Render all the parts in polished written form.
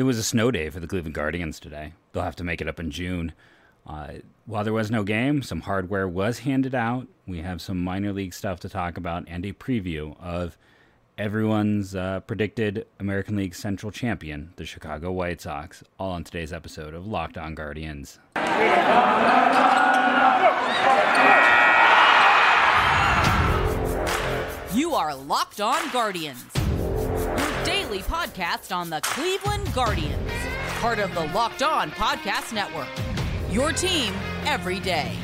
It was a snow day for the Cleveland Guardians today. They'll have to make it up in June. While there was no game, some hardware was handed out. We have some minor league stuff to talk about and a preview of everyone's predicted American League Central champion, the Chicago White Sox, all on today's episode of Locked On Guardians. You are Locked On Guardians, your daily podcast on the Cleveland Guardians, part of the Locked On Podcast Network, your team every day.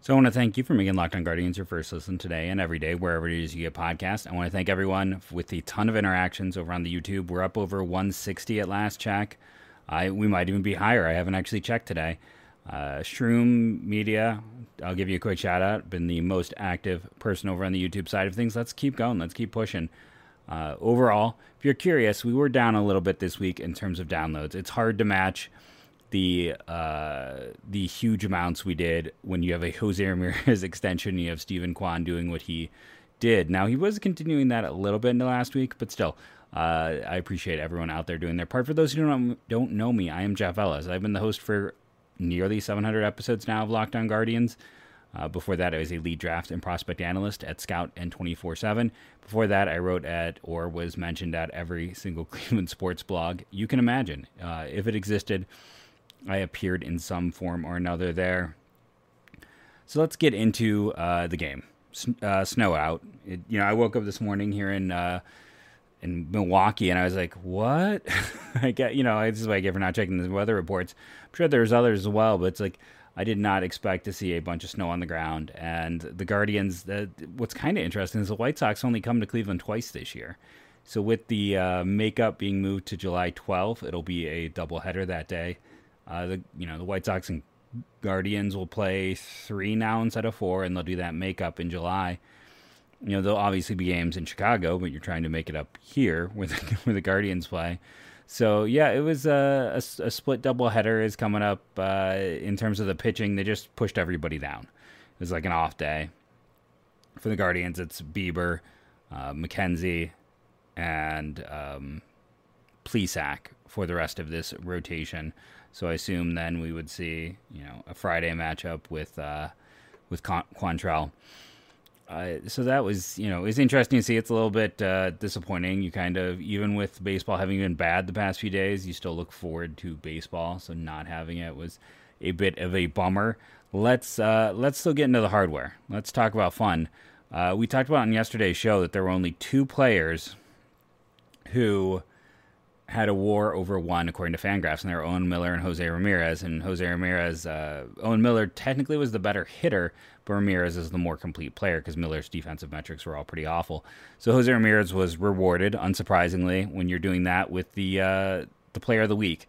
So I want to thank you for making Locked On Guardians your first listen today and every day, wherever it is you get podcasts. I want to thank everyone with the ton of interactions over on the YouTube. We're up over 160 at last check. We might even be higher. I haven't actually checked today. Shroom Media, I'll give you a quick shout out. Been the most active person over on the YouTube side of things. Let's keep going. Let's keep pushing. Overall, if you're curious, we were down a little bit this week in terms of downloads. It's hard to match the huge amounts we did when you have a Jose Ramirez extension, you have Steven Kwan doing what he did. Now, he was continuing that a little bit in the last week, but still, I appreciate everyone out there doing their part. For those who don't know me, I am Jeff Ellis. I've been the host for nearly 700 episodes now of Locked On Guardians. Before that, I was a lead draft and prospect analyst at Scout and 24/7. Before that, I wrote at or was mentioned at every single Cleveland sports blog you can imagine. If it existed, I appeared in some form or another there. So let's get into the game. Snow out. I woke up this morning here in Milwaukee, and I was like, "What?" I get, this is what I get for not checking the weather reports. I'm sure there's others as well, but it's like I did not expect to see a bunch of snow on the ground. And the Guardians. What's kind of interesting is the White Sox only come to Cleveland twice this year. So with the makeup being moved to July 12th, it'll be a doubleheader that day. The White Sox and Guardians will play 3 now instead of 4, and they'll do that makeup in July. There'll obviously be games in Chicago, but you're trying to make it up here where the Guardians play. So, yeah, it was a split doubleheader is coming up. In terms of the pitching, they just pushed everybody down. It was like an off day. For the Guardians, it's Bieber, McKenzie, and Plesac for the rest of this rotation. So I assume then we would see, a Friday matchup with Quantrill. So that was, it's interesting to see. It's a little bit disappointing. You kind of, even with baseball having been bad the past few days, you still look forward to baseball. So not having it was a bit of a bummer. Let's still get into the hardware. Let's talk about fun. We talked about on yesterday's show that there were only 2 players who had a WAR over 1, according to Fangraphs, and they were Owen Miller and Jose Ramirez. And Jose Ramirez, Owen Miller technically was the better hitter, but Ramirez is the more complete player because Miller's defensive metrics were all pretty awful. So Jose Ramirez was rewarded, unsurprisingly, when you're doing that with the Player of the Week.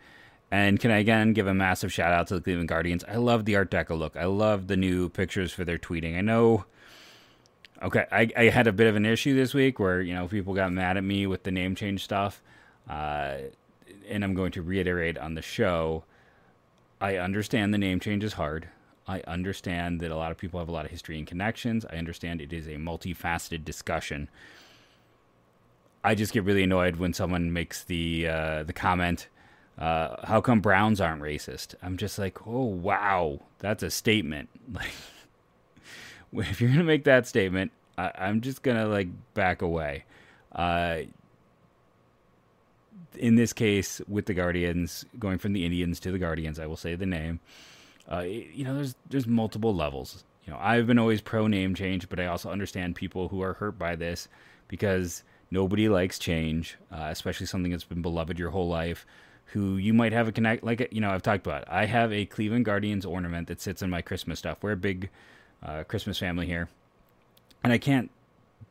And can I again give a massive shout out to the Cleveland Guardians? I love the Art Deco look. I love the new pictures for their tweeting. I know. Okay, I had a bit of an issue this week where people got mad at me with the name change stuff. And I'm going to reiterate on the show, I understand the name change is hard. I understand that a lot of people have a lot of history and connections. I understand it is a multifaceted discussion. I just get really annoyed when someone makes the comment, how come Browns aren't racist? I'm just like, oh, wow, that's a statement. Like, if you're going to make that statement, I'm just going to back away. In this case, with the Guardians, going from the Indians to the Guardians, I will say the name. There's multiple levels. I've been always pro name change, but I also understand people who are hurt by this because nobody likes change, especially something that's been beloved your whole life. Who you might have a connect, I've talked about. I have a Cleveland Guardians ornament that sits in my Christmas stuff. We're a big Christmas family here, and I can't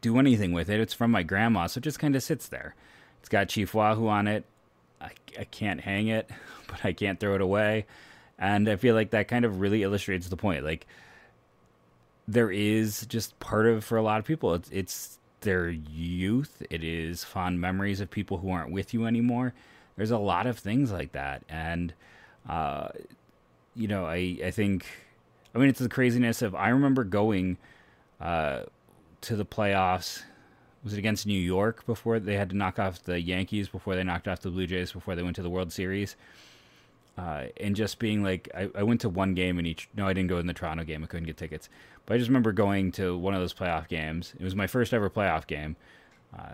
do anything with it. It's from my grandma, so it just kind of sits there. It's got Chief Wahoo on it. I can't hang it, but I can't throw it away. And I feel like that kind of really illustrates the point. There is just part of, for a lot of people, it's their youth. It is fond memories of people who aren't with you anymore. There's a lot of things like that. And, I think I mean, it's the craziness of, I remember going to the playoffs. Was it against New York before they had to knock off the Yankees, before they knocked off the Blue Jays, before they went to the World Series? And just being like, I went to one game in each. No, I didn't go in the Toronto game. I couldn't get tickets. But I just remember going to one of those playoff games. It was my first ever playoff game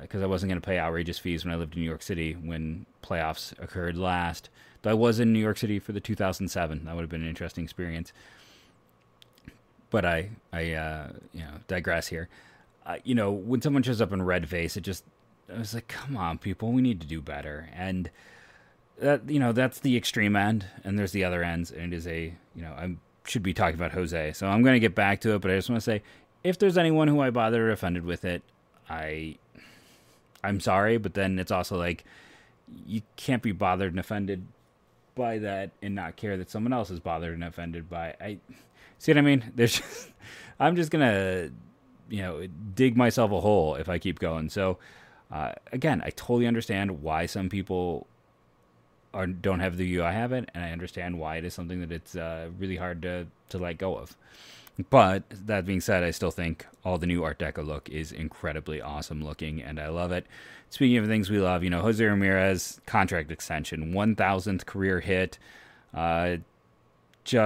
because I wasn't going to pay outrageous fees when I lived in New York City when playoffs occurred last. Though I was in New York City for the 2007. That would have been an interesting experience. But I digress here. You know, when someone shows up in red face, I was like, come on, people, we need to do better. And that, you know, that's the extreme end, and there's the other ends. And it is I should be talking about Jose, so I'm going to get back to it. But I just want to say, if there's anyone who I bothered or offended with it, I'm sorry. But then it's also like, you can't be bothered and offended by that and not care that someone else is bothered and offended by. I see what I mean? I'm just going to, you know, dig myself a hole if I keep going. So, again, I totally understand why some people don't have the view I have it, and I understand why it is something that it's really hard to let go of. But that being said, I still think all the new Art Deco look is incredibly awesome looking, and I love it. Speaking of things we love, you know, Jose Ramirez, contract extension, 1,000th career hit. His RBIs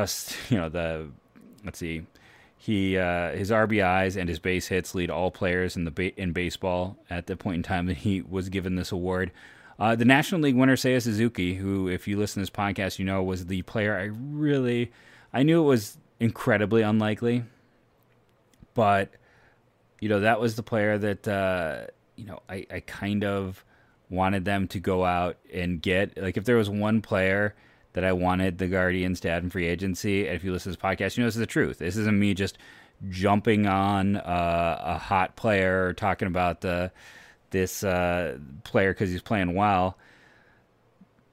and his base hits lead all players in in baseball at the point in time that he was given this award. The National League winner, Seiya Suzuki, who, if you listen to this podcast, you know, was the player I knew it was incredibly unlikely, but, you know, that was the player that, you know, I kind of wanted them to go out and get. Like, if there was one player that I wanted the Guardians to add in free agency, and if you listen to this podcast, you know this is the truth. This isn't me just jumping on a hot player or talking about this player because he's playing well.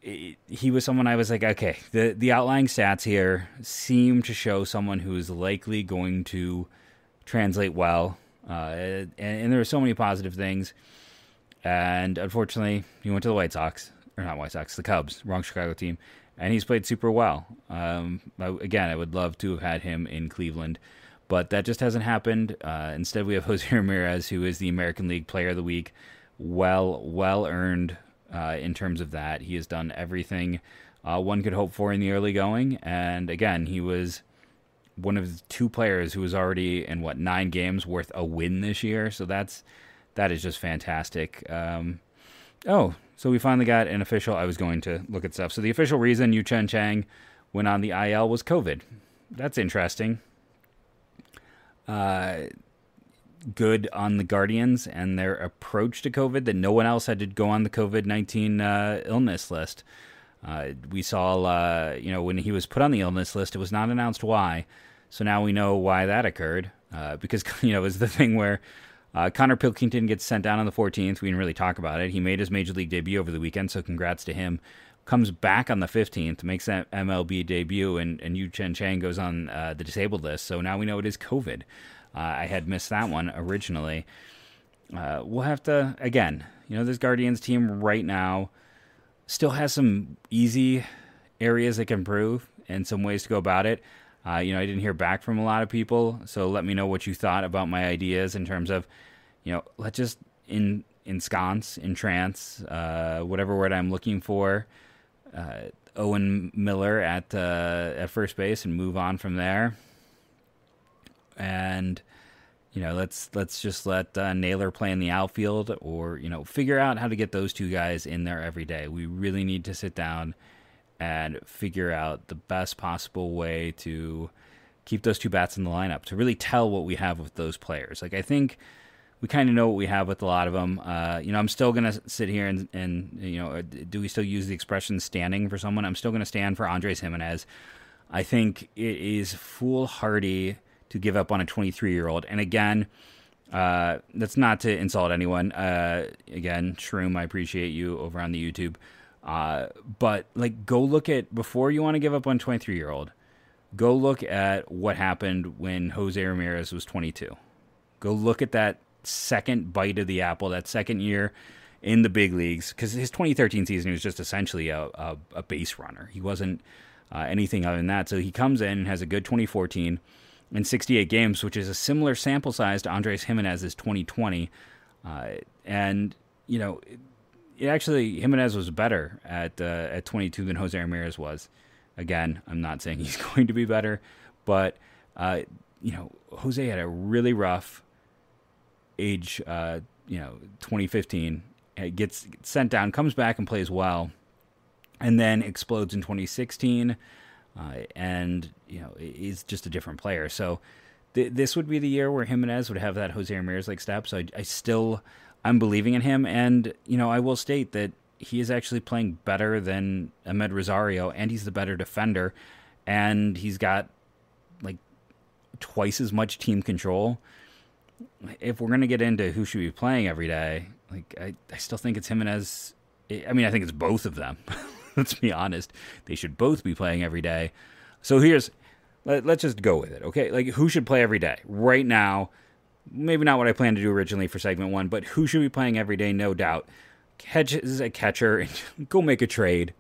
He was someone I was like, okay, the outlying stats here seem to show someone who is likely going to translate well. And there were so many positive things. And unfortunately, he went to the White Sox. Or not White Sox, the Cubs. Wrong Chicago team. And he's played super well. I would love to have had him in Cleveland, but that just hasn't happened. Instead, we have Jose Ramirez, who is the American League Player of the Week. Well earned in terms of that. He has done everything one could hope for in the early going. And again, he was one of the two players who was already in, 9 games worth a win this year. So that is just fantastic. So we finally got an official. I was going to look at stuff. So the official reason Yu Chen Chang went on the IL was COVID. That's interesting. Good on the Guardians and their approach to COVID that no one else had to go on the COVID-19 illness list. We saw, when he was put on the illness list, it was not announced why. So now we know why that occurred because, you know, it's the thing where Connor Pilkington gets sent down on the 14th. We didn't really talk about it. He made his Major League debut over the weekend, so congrats to him. Comes back on the 15th, makes that MLB debut, and Yu Chen Chang goes on the disabled list. So now we know it is COVID. I had missed that one originally. We'll have to, again, you know, this Guardians team right now still has some easy areas that can improve and some ways to go about it. I didn't hear back from a lot of people, so let me know what you thought about my ideas in terms of, you know, let's just ensconce, entrance, whatever word I'm looking for, Owen Miller at first base and move on from there. And, you know, let's just let Naylor play in the outfield, or, you know, figure out how to get those two guys in there every day. We really need to sit down and figure out the best possible way to keep those two bats in the lineup, to really tell what we have with those players. Like, I think we kind of know what we have with a lot of them. I'm still going to sit here and, you know, do we still use the expression standing for someone? I'm still going to stand for Andrés Giménez. I think it is foolhardy to give up on a 23-year-old. And again, that's not to insult anyone. Again, Shroom, I appreciate you over on the YouTube. But like, go look at, before you want to give up on 23-year-old, go look at what happened when Jose Ramirez was 22. Go look at that second bite of the apple, that second year in the big leagues, because his 2013 season, he was just essentially a base runner. He wasn't anything other than that. So he comes in and has a good 2014 in 68 games, which is a similar sample size to Andrés Giménez's 2020. And, you know, it actually, Giménez was better at 22 than Jose Ramirez was. Again, I'm not saying he's going to be better, but, you know, Jose had a really rough age, 2015. It gets sent down, comes back and plays well, and then explodes in 2016, and, you know, he's just a different player. So this would be the year where Giménez would have that Jose Ramirez-like step. So I'm believing in him, and, you know, I will state that he is actually playing better than Amed Rosario, and he's the better defender, and he's got, like, twice as much team control. If we're going to get into who should be playing every day, like, I still think it's Giménez. I mean, I think it's both of them. Let's be honest. They should both be playing every day. So let's just go with it, okay? Like, who should play every day? Right now, maybe not what I planned to do originally for segment one, but who should be playing every day, no doubt. This is a catcher, and go make a trade.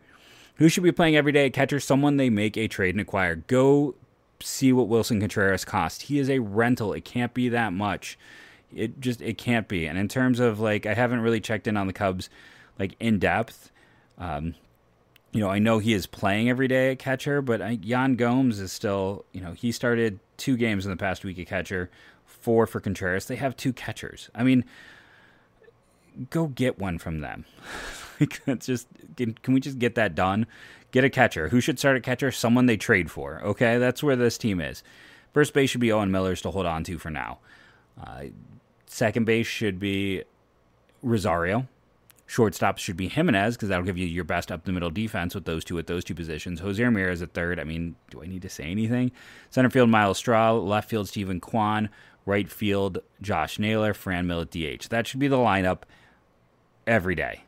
Who should be playing every day? A catcher, someone they make a trade and acquire. Go see what Wilson Contreras costs. He is a rental. It can't be that much. It can't be. And in terms of, like, I haven't really checked in on the Cubs, like, in depth. You know, I know he is playing every day at catcher, but Yan Gomes is still, you know, he started 2 games in the past week at catcher, 4 for Contreras. They have 2 catchers. I mean, go get one from them. Can we just get that done? Get a catcher. Who should start at catcher? Someone they trade for. Okay, that's where this team is. First base should be Owen Miller's to hold on to for now. Second base should be Rosario. Shortstop should be Giménez, because that'll give you your best up the middle defense with those two positions. Jose Ramirez at third. I mean, do I need to say anything? Center field, Miles Straw. Left field, Steven Kwan. Right field, Josh Naylor. Fran Mill at DH. That should be the lineup every day.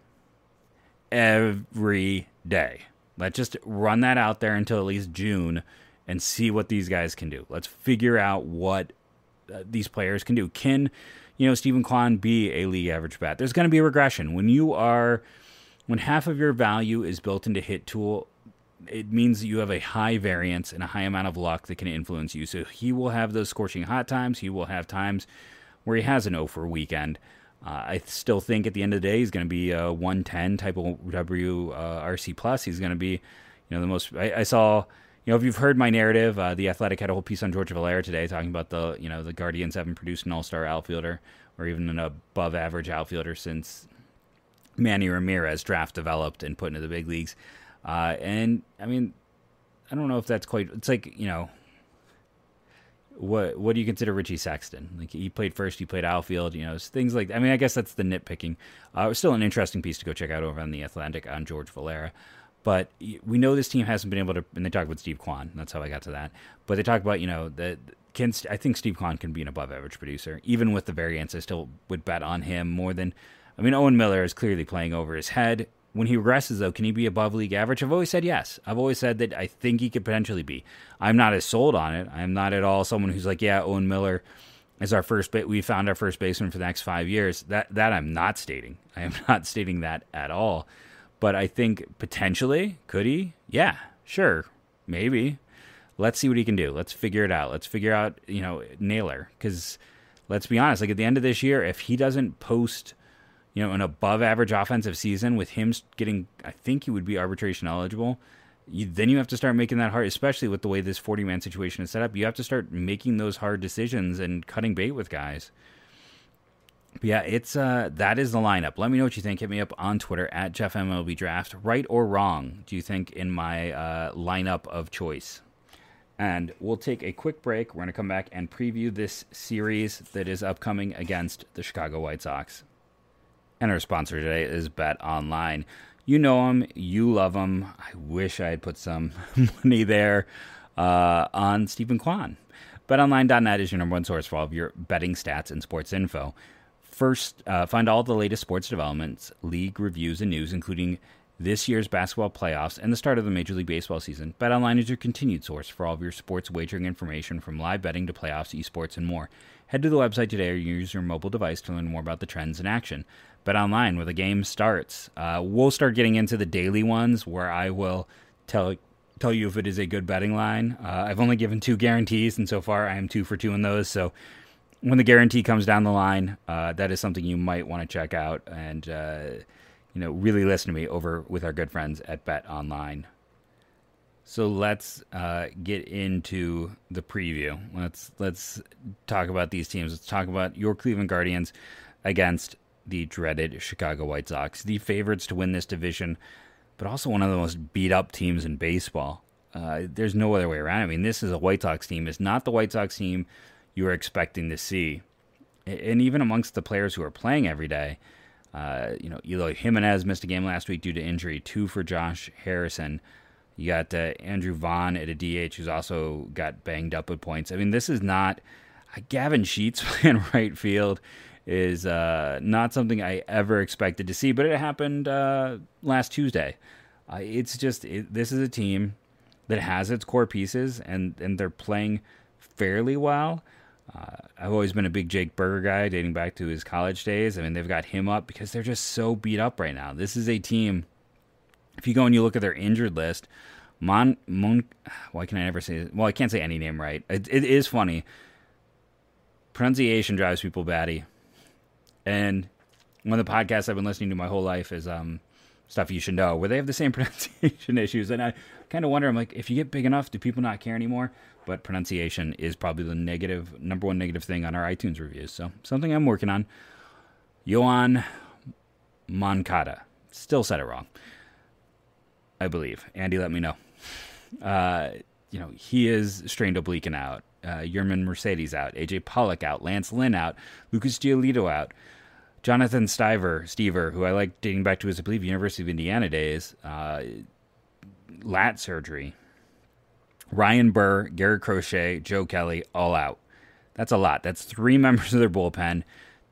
Every day. Let's just run that out there until at least June and see what these guys can do. Let's figure out what these players can do. You know, Steven Kwan be a league average bat? There's going to be a regression. When half of your value is built into hit tool, it means that you have a high variance and a high amount of luck that can influence you. So he will have those scorching hot times. He will have times where he has an 0 for a weekend. I still think at the end of the day, he's going to be a 110 type of WRC+. He's going to be, you know, the most, I saw, you know, if you've heard my narrative, The Athletic had a whole piece on George Valera today talking about the, you know, the Guardians haven't produced an all-star outfielder or even an above-average outfielder since Manny Ramirez draft developed and put into the big leagues. And, I mean, I don't know if that's quite, it's like, you know, what do you consider Richie Sexton? Like, he played first, he played outfield, you know, things like that. I mean, I guess that's the nitpicking. It was still an interesting piece to go check out over on The Athletic on George Valera. But we know this team hasn't been able to, and they talk about Steve Kwan. That's how I got to that. But they talk about, you know, I think Steve Kwan can be an above-average producer. Even with the variance, I still would bet on him more than, I mean, Owen Miller is clearly playing over his head. When he regresses, though, can he be above league average? I've always said yes. I've always said that I think he could potentially be. I'm not as sold on it. I'm not at all someone who's like, yeah, Owen Miller is our first base. We found our first baseman for the next 5 years. That I'm not stating. I am not stating that at all. But I think potentially, could he? Yeah, sure, maybe. Let's see what he can do. Let's figure it out. Let's figure out, you know, Naylor. Because let's be honest, like at the end of this year, if he doesn't post, you know, an above-average offensive season with him getting, I think he would be arbitration eligible. Then you have to start making that hard, especially with the way this 40-man situation is set up. You have to start making those hard decisions and cutting bait with guys. But yeah, it's that is the lineup. Let me know what you think. Hit me up on Twitter at JeffMLBDraft. Right or wrong, do you think, in my lineup of choice? And we'll take a quick break. We're going to come back and preview this series that is upcoming against the Chicago White Sox. And our sponsor today is Bet Online. You know them. You love them. I wish I had put some money there on Steven Kwan. BetOnline.net is your #1 source for all of your betting stats and sports info. First, find all the latest sports developments, league reviews, and news, including this year's basketball playoffs and the start of the Major League Baseball season. BetOnline is your continued source for all of your sports wagering information, from live betting to playoffs, esports, and more. Head to the website today or use your mobile device to learn more about the trends in action. BetOnline, where the game starts. We'll start getting into the daily ones where I will tell tell you if it is a good betting line. I've only given two guarantees, and so far I am 2 for 2 in those. So when the guarantee comes down the line, that is something you might want to check out and really listen to me over with our good friends at Bet Online. So let's get into the preview. Let's talk about these teams. Let's talk about your Cleveland Guardians against the dreaded Chicago White Sox, the favorites to win this division, but also one of the most beat-up teams in baseball. There's no other way around. I mean, this is a White Sox team. It's not the White Sox team you were expecting to see. And even amongst the players who are playing every day, Eloy Giménez missed a game last week due to injury, 2 for Josh Harrison. You got Andrew Vaughn at a DH, who's also got banged up with points. I mean, this is not... Gavin Sheets playing right field is not something I ever expected to see, but it happened last Tuesday. This is a team that has its core pieces, and they're playing fairly well. I've always been a big Jake Berger guy, dating back to his college days. I mean, they've got him up because they're just so beat up right now. This is a team... If you go and you look at their injured list, I can't say any name right. It is funny. Pronunciation drives people batty. And one of the podcasts I've been listening to my whole life is Stuff You Should Know, where they have the same pronunciation issues. And I kind of wonder, I'm like, if you get big enough, do people not care anymore? But pronunciation is probably the number one negative thing on our iTunes reviews. So something I'm working on. Yoan Moncada. Still said it wrong, I believe. Andy, let me know. He is strained oblique and out. Yerman Mercedes out. AJ Pollock out. Lance Lynn out. Lucas Giolito out. Jonathan Stever, who I like dating back to his, I believe, University of Indiana days, lat surgery. Ryan Burr, Garrett Crochet, Joe Kelly, all out. That's a lot. That's 3 members of their bullpen,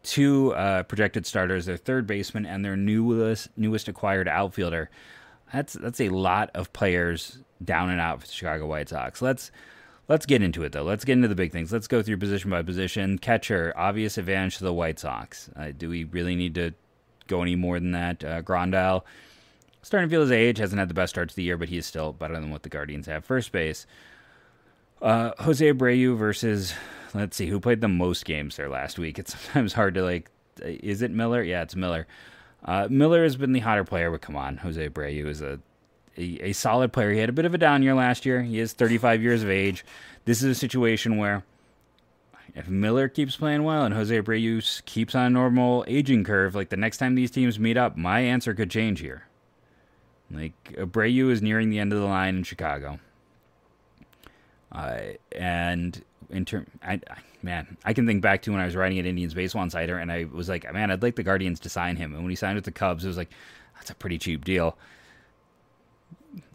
2 projected starters, their third baseman, and their newest acquired outfielder. That's a lot of players down and out for the Chicago White Sox. Let's get into it, though. Let's get into the big things. Let's go through position by position. Catcher, obvious advantage to the White Sox. Do we really need to go any more than that? Grandal, starting to feel his age, hasn't had the best start to the year, but he is still better than what the Guardians have. First base, Jose Abreu versus, let's see, who played the most games there last week. It's sometimes hard to, is it Miller? Yeah, it's Miller. Miller has been the hotter player, but come on, Jose Abreu is a solid player. He had a bit of a down year last year. He is 35 years of age. This is a situation where if Miller keeps playing well and Jose Abreu keeps on a normal aging curve, the next time these teams meet up, my answer could change here. Abreu is nearing the end of the line in Chicago. I can think back to when I was writing at Indians Baseball Insider, and I was like, man, I'd like the Guardians to sign him. And when he signed with the Cubs, it was like, that's a pretty cheap deal.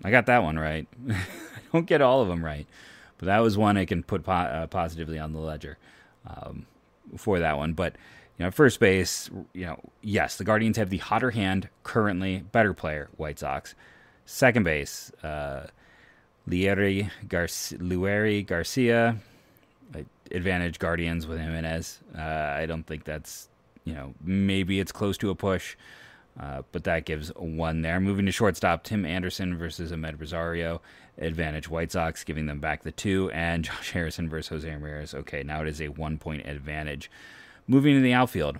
I got that one right. I don't get all of them right, but that was one I can put positively on the ledger for that one. But at first base, yes, the Guardians have the hotter hand currently, better player, White Sox. Second base, Lueri Garcia, advantage Guardians with Giménez. I don't think that's, maybe it's close to a push, but that gives 1 there. Moving to shortstop, Tim Anderson versus Amed Rosario, advantage White Sox, giving them back the 2, and Josh Harrison versus Jose Ramirez. Okay, now it is a 1-point advantage. Moving to the outfield,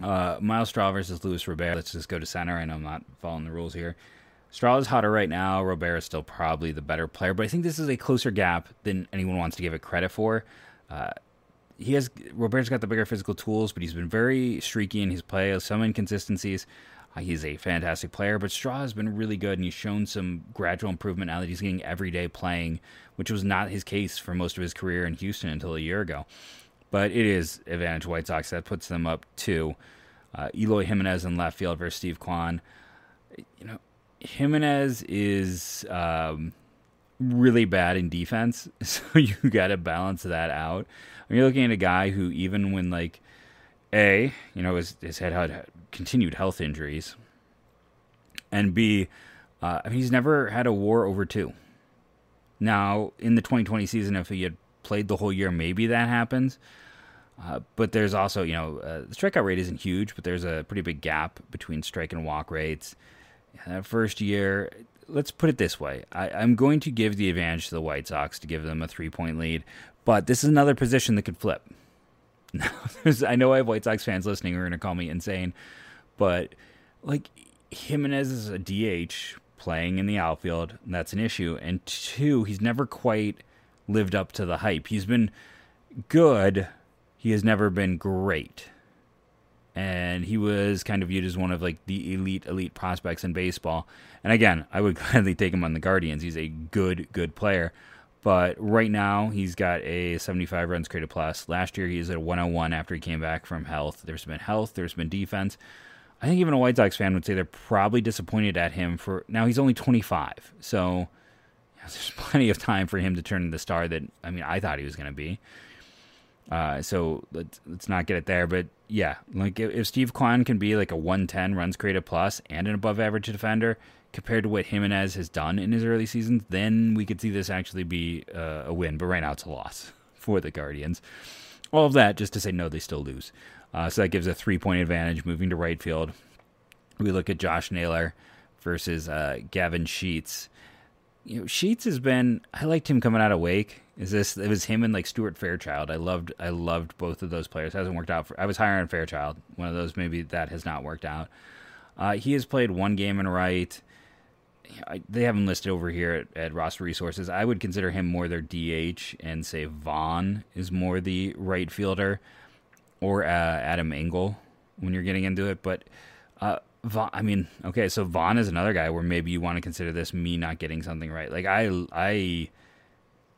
Miles Straw versus Luis Robert. Let's just go to center. I know I'm not following the rules here. Straw is hotter right now. Robert is still probably the better player, but I think this is a closer gap than anyone wants to give it credit for. Robert's got the bigger physical tools, but he's been very streaky in his play, some inconsistencies. He's a fantastic player, but Straw has been really good, and he's shown some gradual improvement now that he's getting everyday playing, which was not his case for most of his career in Houston until a year ago. But it is advantage White Sox. That puts them up 2. Eloy Giménez in left field versus Steven Kwan. Giménez is really bad in defense, so you got to balance that out. You're looking at a guy who, even when his head had continued health injuries, and B, he's never had a WAR over 2. Now, in the 2020 season, if he had played the whole year, maybe that happens. But there's also, the strikeout rate isn't huge, but there's a pretty big gap between strike and walk rates. That first year, let's put it this way. I'm going to give the advantage to the White Sox to give them a 3-point lead, but this is another position that could flip. Now, I know I have White Sox fans listening who are going to call me insane, but like Giménez is a DH playing in the outfield, and that's an issue. And two, he's never quite lived up to the hype. He's been good. He has never been great. And he was kind of viewed as one of like the elite prospects in baseball. And again, I would gladly take him on the Guardians. He's a good player. But right now, he's got a 75 runs created plus. Last year, he was at a 101 after he came back from health. There's been health. There's been defense. I think even a White Sox fan would say they're probably disappointed at him for now. He's only 25. So there's plenty of time for him to turn into the star that, I mean, I thought he was going to be. So let's not get it there, but yeah, like if Steve Kwan can be like a 110 runs created plus and an above average defender compared to what Giménez has done in his early seasons, then we could see this actually be a win. But right now it's a loss for the Guardians. All of that just to say, no, they still lose. So that gives a 3-point advantage moving to right field. We look at Josh Naylor versus Gavin Sheets. You know, Sheets has been, I liked him coming out of Wake. It was him and like Stuart Fairchild. I loved both of those players. Hasn't worked out. I was higher on Fairchild. One of those, maybe that has not worked out. He has played one game in right. They have him listed over here at Roster Resources. I would consider him more their DH and say Vaughn is more the right fielder or Adam Engel when you're getting into it. But, so Vaughn is another guy where maybe you want to consider this me not getting something right. Like I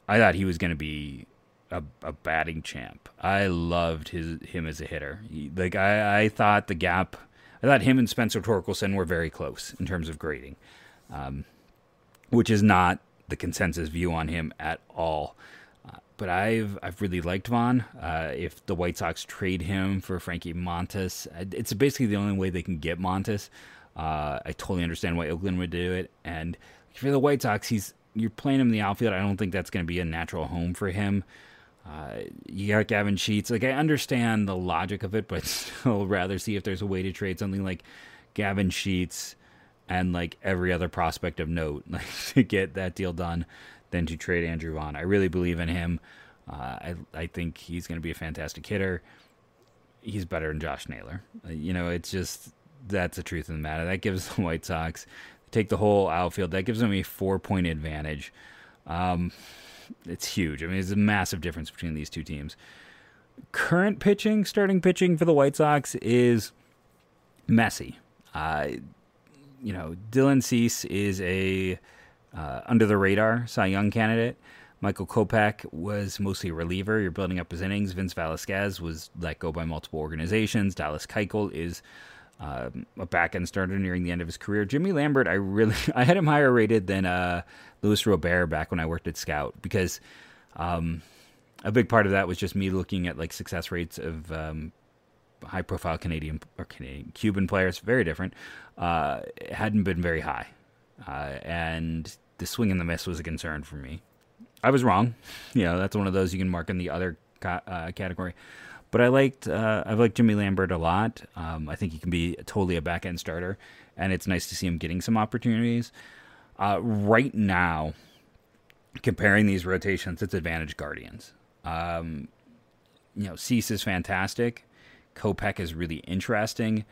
thought he was going to be a batting champ. I loved him as a hitter. I thought the gap. I thought him and Spencer Torkelson were very close in terms of grading, which is not the consensus view on him at all. But I've really liked Vaughn. If the White Sox trade him for Frankie Montas, it's basically the only way they can get Montas. I totally understand why Oakland would do it. And for the White Sox, you're playing him in the outfield. I don't think that's going to be a natural home for him. You got Gavin Sheets. Like I understand the logic of it, but still rather see if there's a way to trade something like Gavin Sheets and like every other prospect of note, like to get that deal done, than to trade Andrew Vaughn. I really believe in him. I think he's going to be a fantastic hitter. He's better than Josh Naylor. It's just, that's the truth of the matter. That gives the White Sox, take the whole outfield, that gives them a 4-point advantage. It's huge. I mean, it's a massive difference between these two teams. Current pitching, starting pitching for the White Sox is messy. Dylan Cease is a under-the-radar Cy Young candidate. Michael Kopech was mostly a reliever. You're building up his innings. Vince Velasquez was let go by multiple organizations. Dallas Keuchel is a back-end starter nearing the end of his career. Jimmy Lambert, I had him higher rated than Luis Robert back when I worked at Scout, because a big part of that was just me looking at like success rates of high-profile Cuban players. Very different. It hadn't been very high. And the swing and the miss was a concern for me. I was wrong. That's one of those you can mark in the other category. But I've liked Jimmy Lambert a lot. I think he can be totally a back-end starter, and it's nice to see him getting some opportunities. Right now, comparing these rotations, it's advantage Guardians. Cease is fantastic. Kopech is really interesting.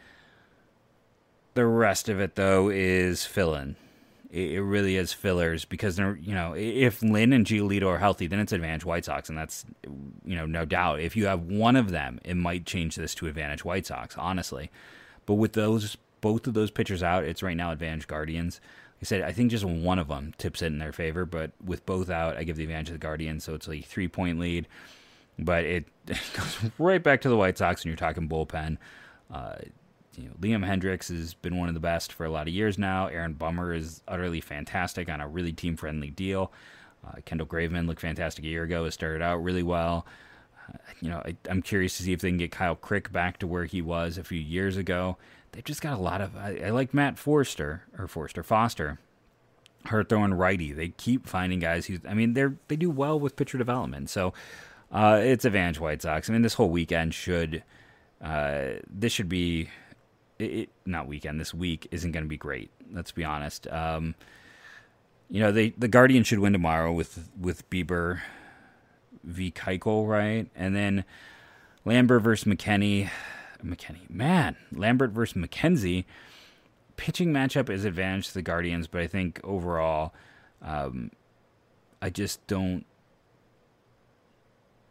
The rest of it, though, is fill-in. It really is fillers, because they're, if Lynn and Giolito are healthy, then it's advantage White Sox, and that's, no doubt. If you have one of them, it might change this to advantage White Sox, honestly. But with both of those pitchers out, it's right now advantage Guardians. Like I said, I think just one of them tips it in their favor, but with both out, I give the advantage to the Guardians, so it's like a 3-point lead. But it goes right back to the White Sox, and you're talking bullpen. Liam Hendricks has been one of the best for a lot of years now. Aaron Bummer is utterly fantastic on a really team-friendly deal. Kendall Graveman looked fantastic a year ago. Has started out really well. I'm curious to see if they can get Kyle Crick back to where he was a few years ago. They've just got a lot of... I like Matt Foster. Hard throwing righty. They keep finding guys who... they do well with pitcher development. So it's advantage White Sox. This whole weekend should... this should be... This week isn't going to be great. Let's be honest. You know, the Guardians should win tomorrow with Bieber v. Keuchel, right? And then Lambert versus McKenzie. Man, Lambert versus McKenzie. Pitching matchup is advantage to the Guardians, but I think overall, I just don't.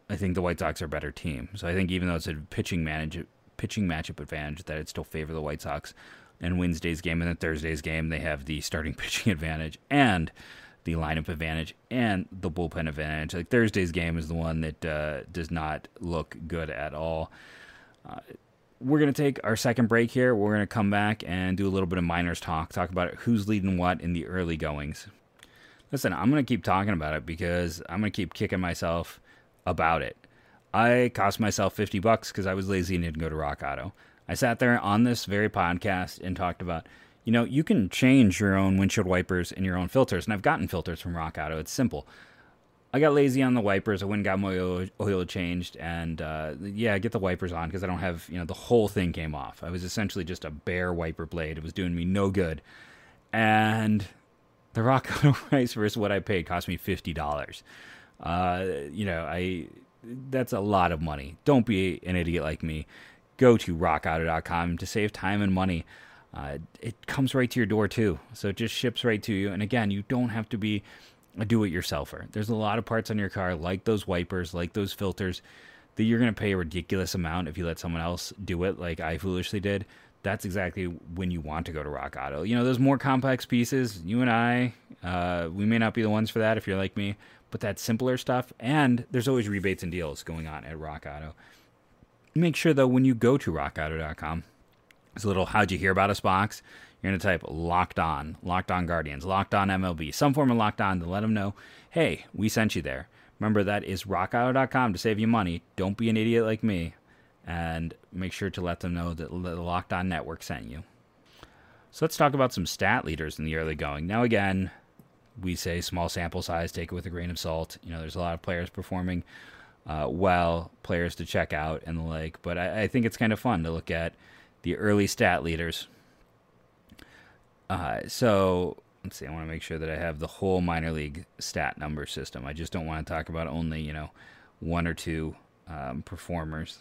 I think the White Sox are a better team. So I think even though it's a pitching matchup advantage, that it still favors the White Sox. And Wednesday's game and then Thursday's game, they have the starting pitching advantage and the lineup advantage and the bullpen advantage. Like Thursday's game is the one that does not look good at all. We're going to take our second break here. We're going to come back and do a little bit of minors talk about it, who's leading what in the early goings. Listen, I'm going to keep talking about it because I'm going to keep kicking myself about it. I cost myself $50 because I was lazy and didn't go to Rock Auto. I sat there on this very podcast and talked about, you know, you can change your own windshield wipers and your own filters. And I've gotten filters from Rock Auto. It's simple. I got lazy on the wipers. I went and got my oil changed. And, I get the wipers on because I don't have, you know, the whole thing came off. I was essentially just a bare wiper blade. It was doing me no good. And the Rock Auto price versus what I paid cost me $50. That's a lot of money. Don't be an idiot like me. Go to rockauto.com to save time and money. It comes right to your door, too. So it just ships right to you. And again, you don't have to be a do-it-yourselfer. There's a lot of parts on your car, like those wipers, like those filters, that you're going to pay a ridiculous amount if you let someone else do it, like I foolishly did. That's exactly when you want to go to Rock Auto. You know, those more complex pieces, you and I, we may not be the ones for that if you're like me, but that simpler stuff. And there's always rebates and deals going on at Rock Auto. Make sure, though, when you go to rockauto.com, there's a little how'd you hear about us box. You're going to type Locked On Guardians, Locked On MLB, some form of Locked On to let them know, hey, we sent you there. Remember, that is rockauto.com to save you money. Don't be an idiot like me. And make sure to let them know that the Locked On Network sent you. So let's talk about some stat leaders in the early going. Now, again, we say small sample size, take it with a grain of salt. You know, there's a lot of players performing players to check out and the like. But I think it's kind of fun to look at the early stat leaders. So let's see. I want to make sure that I have the whole minor league stat number system. I just don't want to talk about only, you know, one or two performers.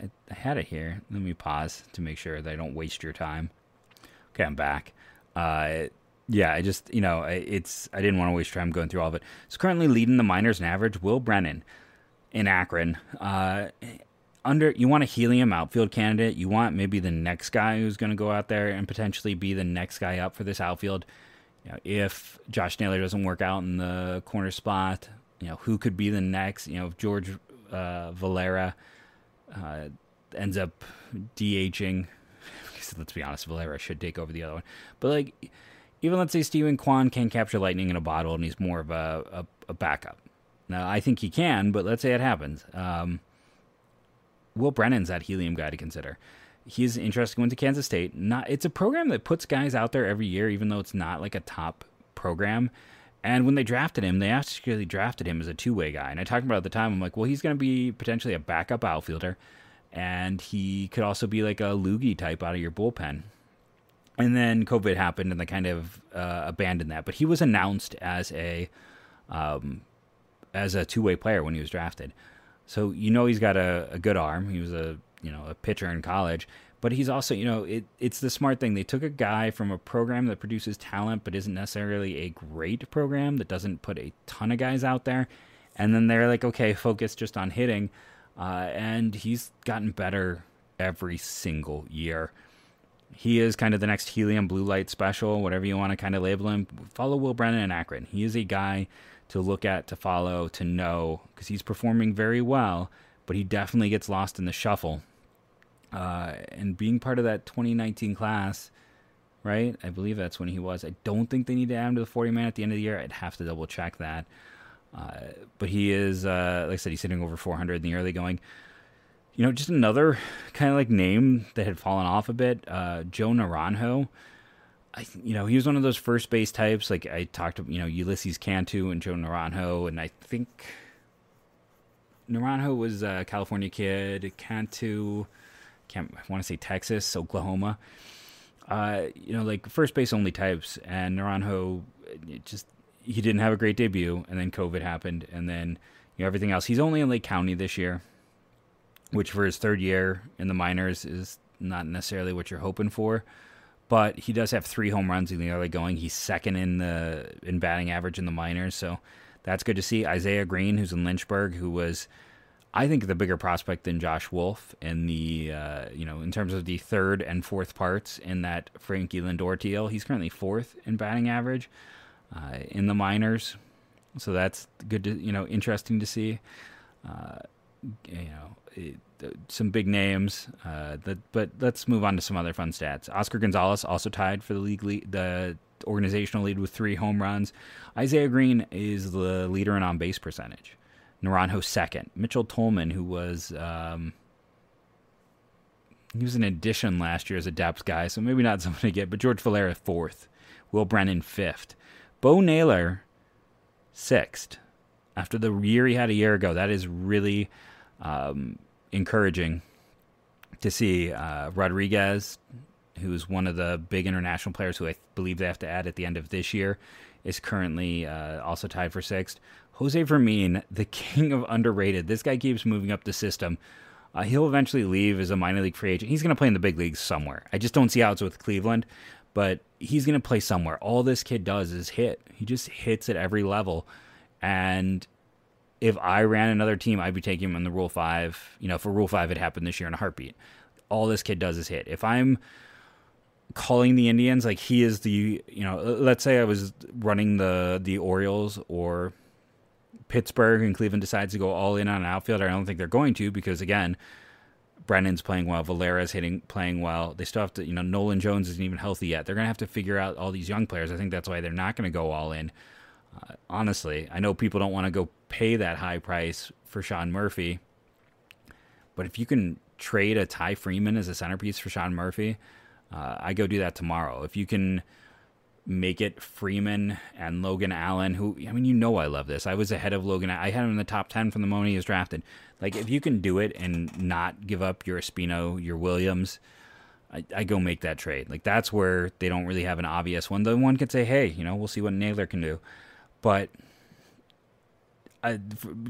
I had it here. Let me pause to make sure that I don't waste your time. Okay, I'm back. I didn't want to waste time going through all of it. So currently leading the minors in average, Will Brennan in Akron. You want a helium outfield candidate. You want maybe the next guy who's going to go out there and potentially be the next guy up for this outfield. You know, if Josh Naylor doesn't work out in the corner spot, you know, who could be the next? You know, if George Valera ends up DHing, because let's be honest, Valera should take over the other one. But like, even let's say Steven Kwan can capture lightning in a bottle and he's more of a backup. Now, I think he can, but let's say it happens. Will Brennan's that helium guy to consider. He's interesting. Went to Kansas State. It's a program that puts guys out there every year, even though it's not like a top program. And when they drafted him, they actually drafted him as a two-way guy. And I talked about it at the time, I'm like, well, he's going to be potentially a backup outfielder. And he could also be like a loogie type out of your bullpen. And then COVID happened, and they kind of abandoned that. But he was announced as a two-way player when he was drafted. So you know he's got a good arm. He was a pitcher in college. But he's also, you know, it's the smart thing. They took a guy from a program that produces talent but isn't necessarily a great program, that doesn't put a ton of guys out there. And then they're like, okay, focus just on hitting. And he's gotten better every single year. He is kind of the next helium blue light special, whatever you want to kind of label him. Follow Will Brennan in Akron. He is a guy to look at, to follow, to know, because he's performing very well, but he definitely gets lost in the shuffle. And being part of that 2019 class, right? I believe that's when he was. I don't think they need to add him to the 40-man at the end of the year. I'd have to double check that. But he is, like I said, he's hitting over 400 in the early going. You know, just another kind of like name that had fallen off a bit, Joe Naranjo. He was one of those first base types. Like I talked about, you know, Ulysses Cantu and Joe Naranjo. And I think Naranjo was a California kid. Cantu, I want to say Texas, Oklahoma. like first base only types, and Naranjo just, he didn't have a great debut, and then COVID happened, and then everything else. He's only in Lake County this year, which for his third year in the minors is not necessarily what you're hoping for. But he does have 3 home runs in the early going. He's second in batting average in the minors, so that's good to see. Isaiah Green, who's in Lynchburg, who was, I think, the bigger prospect than Josh Wolf in the in terms of the third and fourth parts in that Frankie Lindor deal. He's currently 4th in batting average in the minors, so that's good to, interesting to see. Some big names, but let's move on to some other fun stats. Oscar Gonzalez also tied for the league lead, the organizational lead, with 3 home runs. Isaiah Green is the leader in on-base percentage. Naranjo second. Mitchell Tolman, who was he was an addition last year as a depth guy, so maybe not someone to get, but George Valera 4th. Will Brennan 5th. Bo Naylor 6th. After the year he had a year ago, that is really encouraging to see. Rodriguez, who's one of the big international players who I believe they have to add at the end of this year, is currently also tied for 6th. Jose Fermin, the king of underrated. This guy keeps moving up the system. He'll eventually leave as a minor league free agent. He's going to play in the big leagues somewhere. I just don't see how it's with Cleveland, but he's going to play somewhere. All this kid does is hit. He just hits at every level. And if I ran another team, I'd be taking him in the Rule 5. For Rule 5, it happened this year in a heartbeat. All this kid does is hit. If I'm calling the Indians, like he is the, let's say I was running the Orioles or Pittsburgh, and Cleveland decides to go all in on an outfielder. I don't think they're going to, because again, Brennan's playing well, Valera's playing well. They still have to, Nolan Jones isn't even healthy yet. They're going to have to figure out all these young players. I think that's why they're not going to go all in. Honestly, I know people don't want to go pay that high price for Sean Murphy, but if you can trade a Ty Freeman as a centerpiece for Sean Murphy, I go do that tomorrow. If you can make it Freeman and Logan Allen, who, I love this. I was ahead of Logan. I had him in the top 10 from the moment he was drafted. Like, if you can do it and not give up your Espino, your Williams, I go make that trade. Like, that's where they don't really have an obvious one. The one could say, hey, we'll see what Naylor can do. But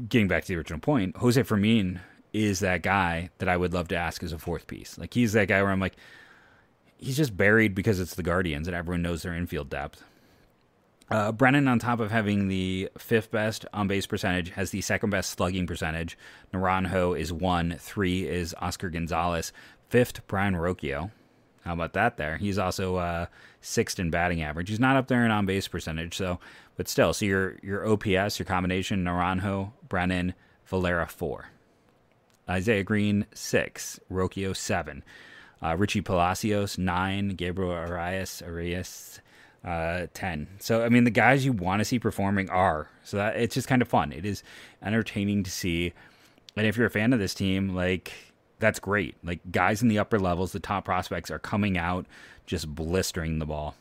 getting back to the original point, Jose Fermin is that guy that I would love to ask as a fourth piece. Like, he's that guy where I'm like, he's just buried because it's the Guardians and everyone knows their infield depth. Brennan, on top of having the 5th best on-base percentage, has the 2nd best slugging percentage. Naranjo is 1. 3 is Oscar Gonzalez. 5th, Brian Rocchio. How about that there? He's also 6th in batting average. He's not up there in on-base percentage, but still. So your OPS, your combination, Naranjo, Brennan, Valera 4. Isaiah Green 6, Rocchio 7. Richie Palacios 9, Gabriel Arias 10. So the guys you want to see performing are, so that it's just kind of fun. It is entertaining to see, and if you're a fan of this team, like, that's great. Like, guys in the upper levels, the top prospects are coming out just blistering the ball.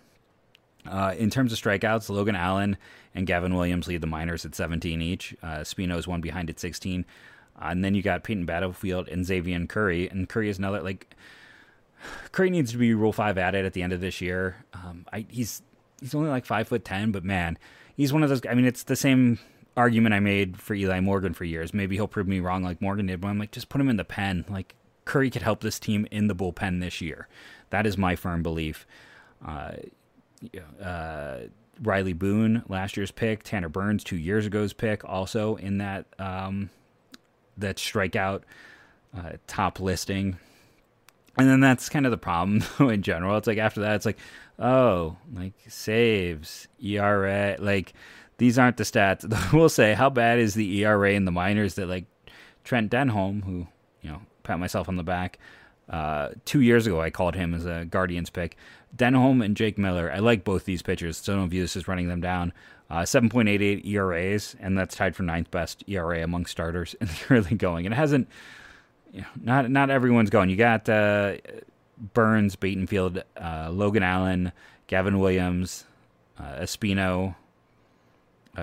In terms of strikeouts, Logan Allen and Gavin Williams lead the minors at 17 each. Espino's one behind at 16, and then you got Peyton Battlefield and Xavier Curry, and Curry is another Curry needs to be Rule 5 added at the end of this year. He's only 5'10", but man, he's one of those. It's the same argument I made for Eli Morgan for years. Maybe he'll prove me wrong like Morgan did, but I'm like, just put him in the pen. Like, Curry could help this team in the bullpen this year. That is my firm belief. Riley Boone, last year's pick. Tanner Burns, 2 years ago's pick, also in that that strikeout top listing. And then that's kind of the problem in general. It's after that, it's saves, ERA. These aren't the stats. We'll say, how bad is the ERA in the minors that Trent Denholm, who, pat myself on the back, 2 years ago I called him as a Guardians pick. Denholm and Jake Miller, I like both these pitchers, so don't view this as running them down. 7.88 ERAs, and that's tied for 9th best ERA among starters in the early going. And it hasn't... not everyone's going. You got Burns, Batenfield, Logan Allen, Gavin Williams, Espino,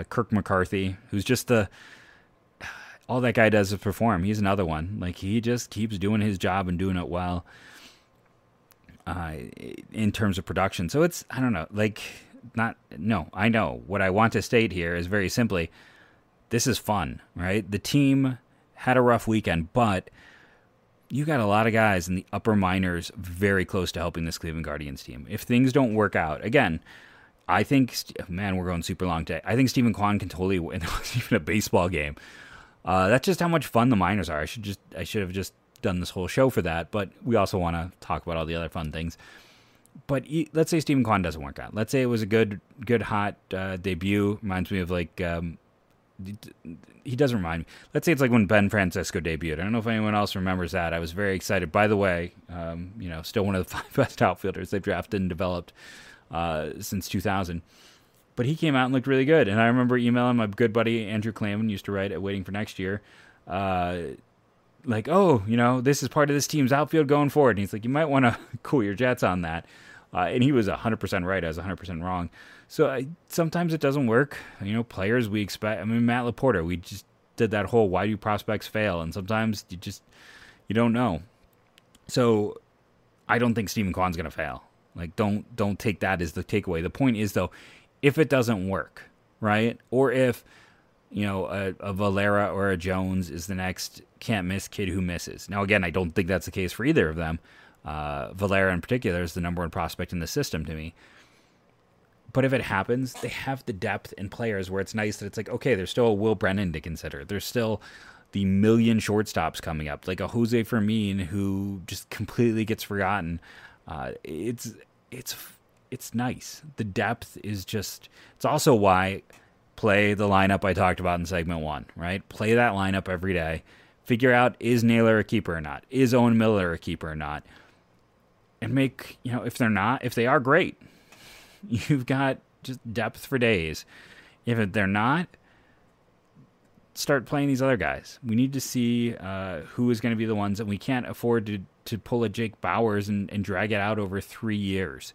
Kirk McCarthy, who's just all that guy does is perform. He's another one. He just keeps doing his job and doing it well. in terms of production. So it's, I don't know, like, not, no, I know. What I want to state here is very simply, this is fun, right? The team had a rough weekend, but you got a lot of guys in the upper minors very close to helping this Cleveland Guardians team. If things don't work out, again, I think, man, we're going super long today. I think Steven Kwan can totally win even a baseball game. That's just how much fun the minors are. I should have just done this whole show for that, but we also want to talk about all the other fun things. But let's say Steven Kwan doesn't work out. Let's say it was a good hot debut. Reminds me of like, he doesn't remind me. Let's say it's like when Ben Francisco debuted. I don't know if anyone else remembers that. I was very excited. By the way, still one of the 5 best outfielders they've drafted and developed since 2000. But he came out and looked really good. And I remember emailing my good buddy Andrew Klaman, used to write at Waiting for Next Year, like, oh, this is part of this team's outfield going forward. And he's like, you might want to cool your jets on that. And he was 100% right. I was 100% wrong. So sometimes it doesn't work. Players we expect. I mean, Matt LaPorta, we just did that whole why do prospects fail? And sometimes you don't know. So I don't think Steven Kwan's going to fail. Like, don't take that as the takeaway. The point is, though, if it doesn't work, right, or if a Valera or a Jones is the next can't miss kid who misses. Now, again, I don't think that's the case for either of them. Valera in particular is the number one prospect in the system to me. But if it happens, they have the depth in players where it's nice that it's like, okay, there's still a Will Brennan to consider. There's still the million shortstops coming up, like a Jose Fermin who just completely gets forgotten. It's nice. The depth is just, it's also why play the lineup I talked about in segment 1, right? Play that lineup every day. Figure out, is Naylor a keeper or not? Is Owen Miller a keeper or not? And make, if they're not, if they are, great. You've got just depth for days. If they're not, start playing these other guys. We need to see who is going to be the ones, and we can't afford to pull a Jake Bowers and drag it out over 3 years.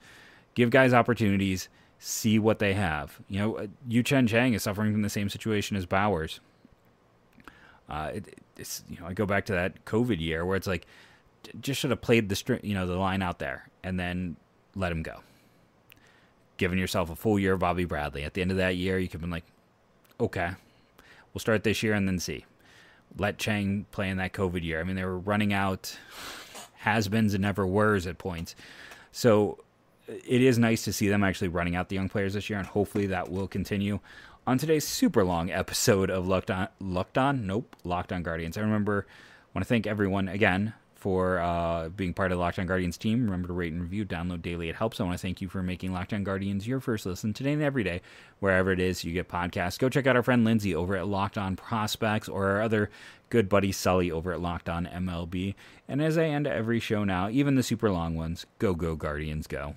Give guys opportunities, see what they have. Yu Chen Chang is suffering from the same situation as Bowers. I go back to that COVID year where it's like, just should have played the line out there and then let him go. Giving yourself a full year of Bobby Bradley. At the end of that year, you could have been like, okay, we'll start this year and then see. Let Chang play in that COVID year. I mean, they were running out has-beens and never-were's at points. So it is nice to see them actually running out the young players this year, and hopefully that will continue. On today's super long episode of Locked On Guardians. I want to thank everyone again for being part of the Locked On Guardians team. Remember to rate and review, download daily. It helps. I want to thank you for making Locked On Guardians your first listen today and every day, wherever it is you get podcasts. Go check out our friend Lindsay over at Locked On Prospects, or our other good buddy Sully over at Locked On MLB. And as I end every show now, even the super long ones, go Guardians, go.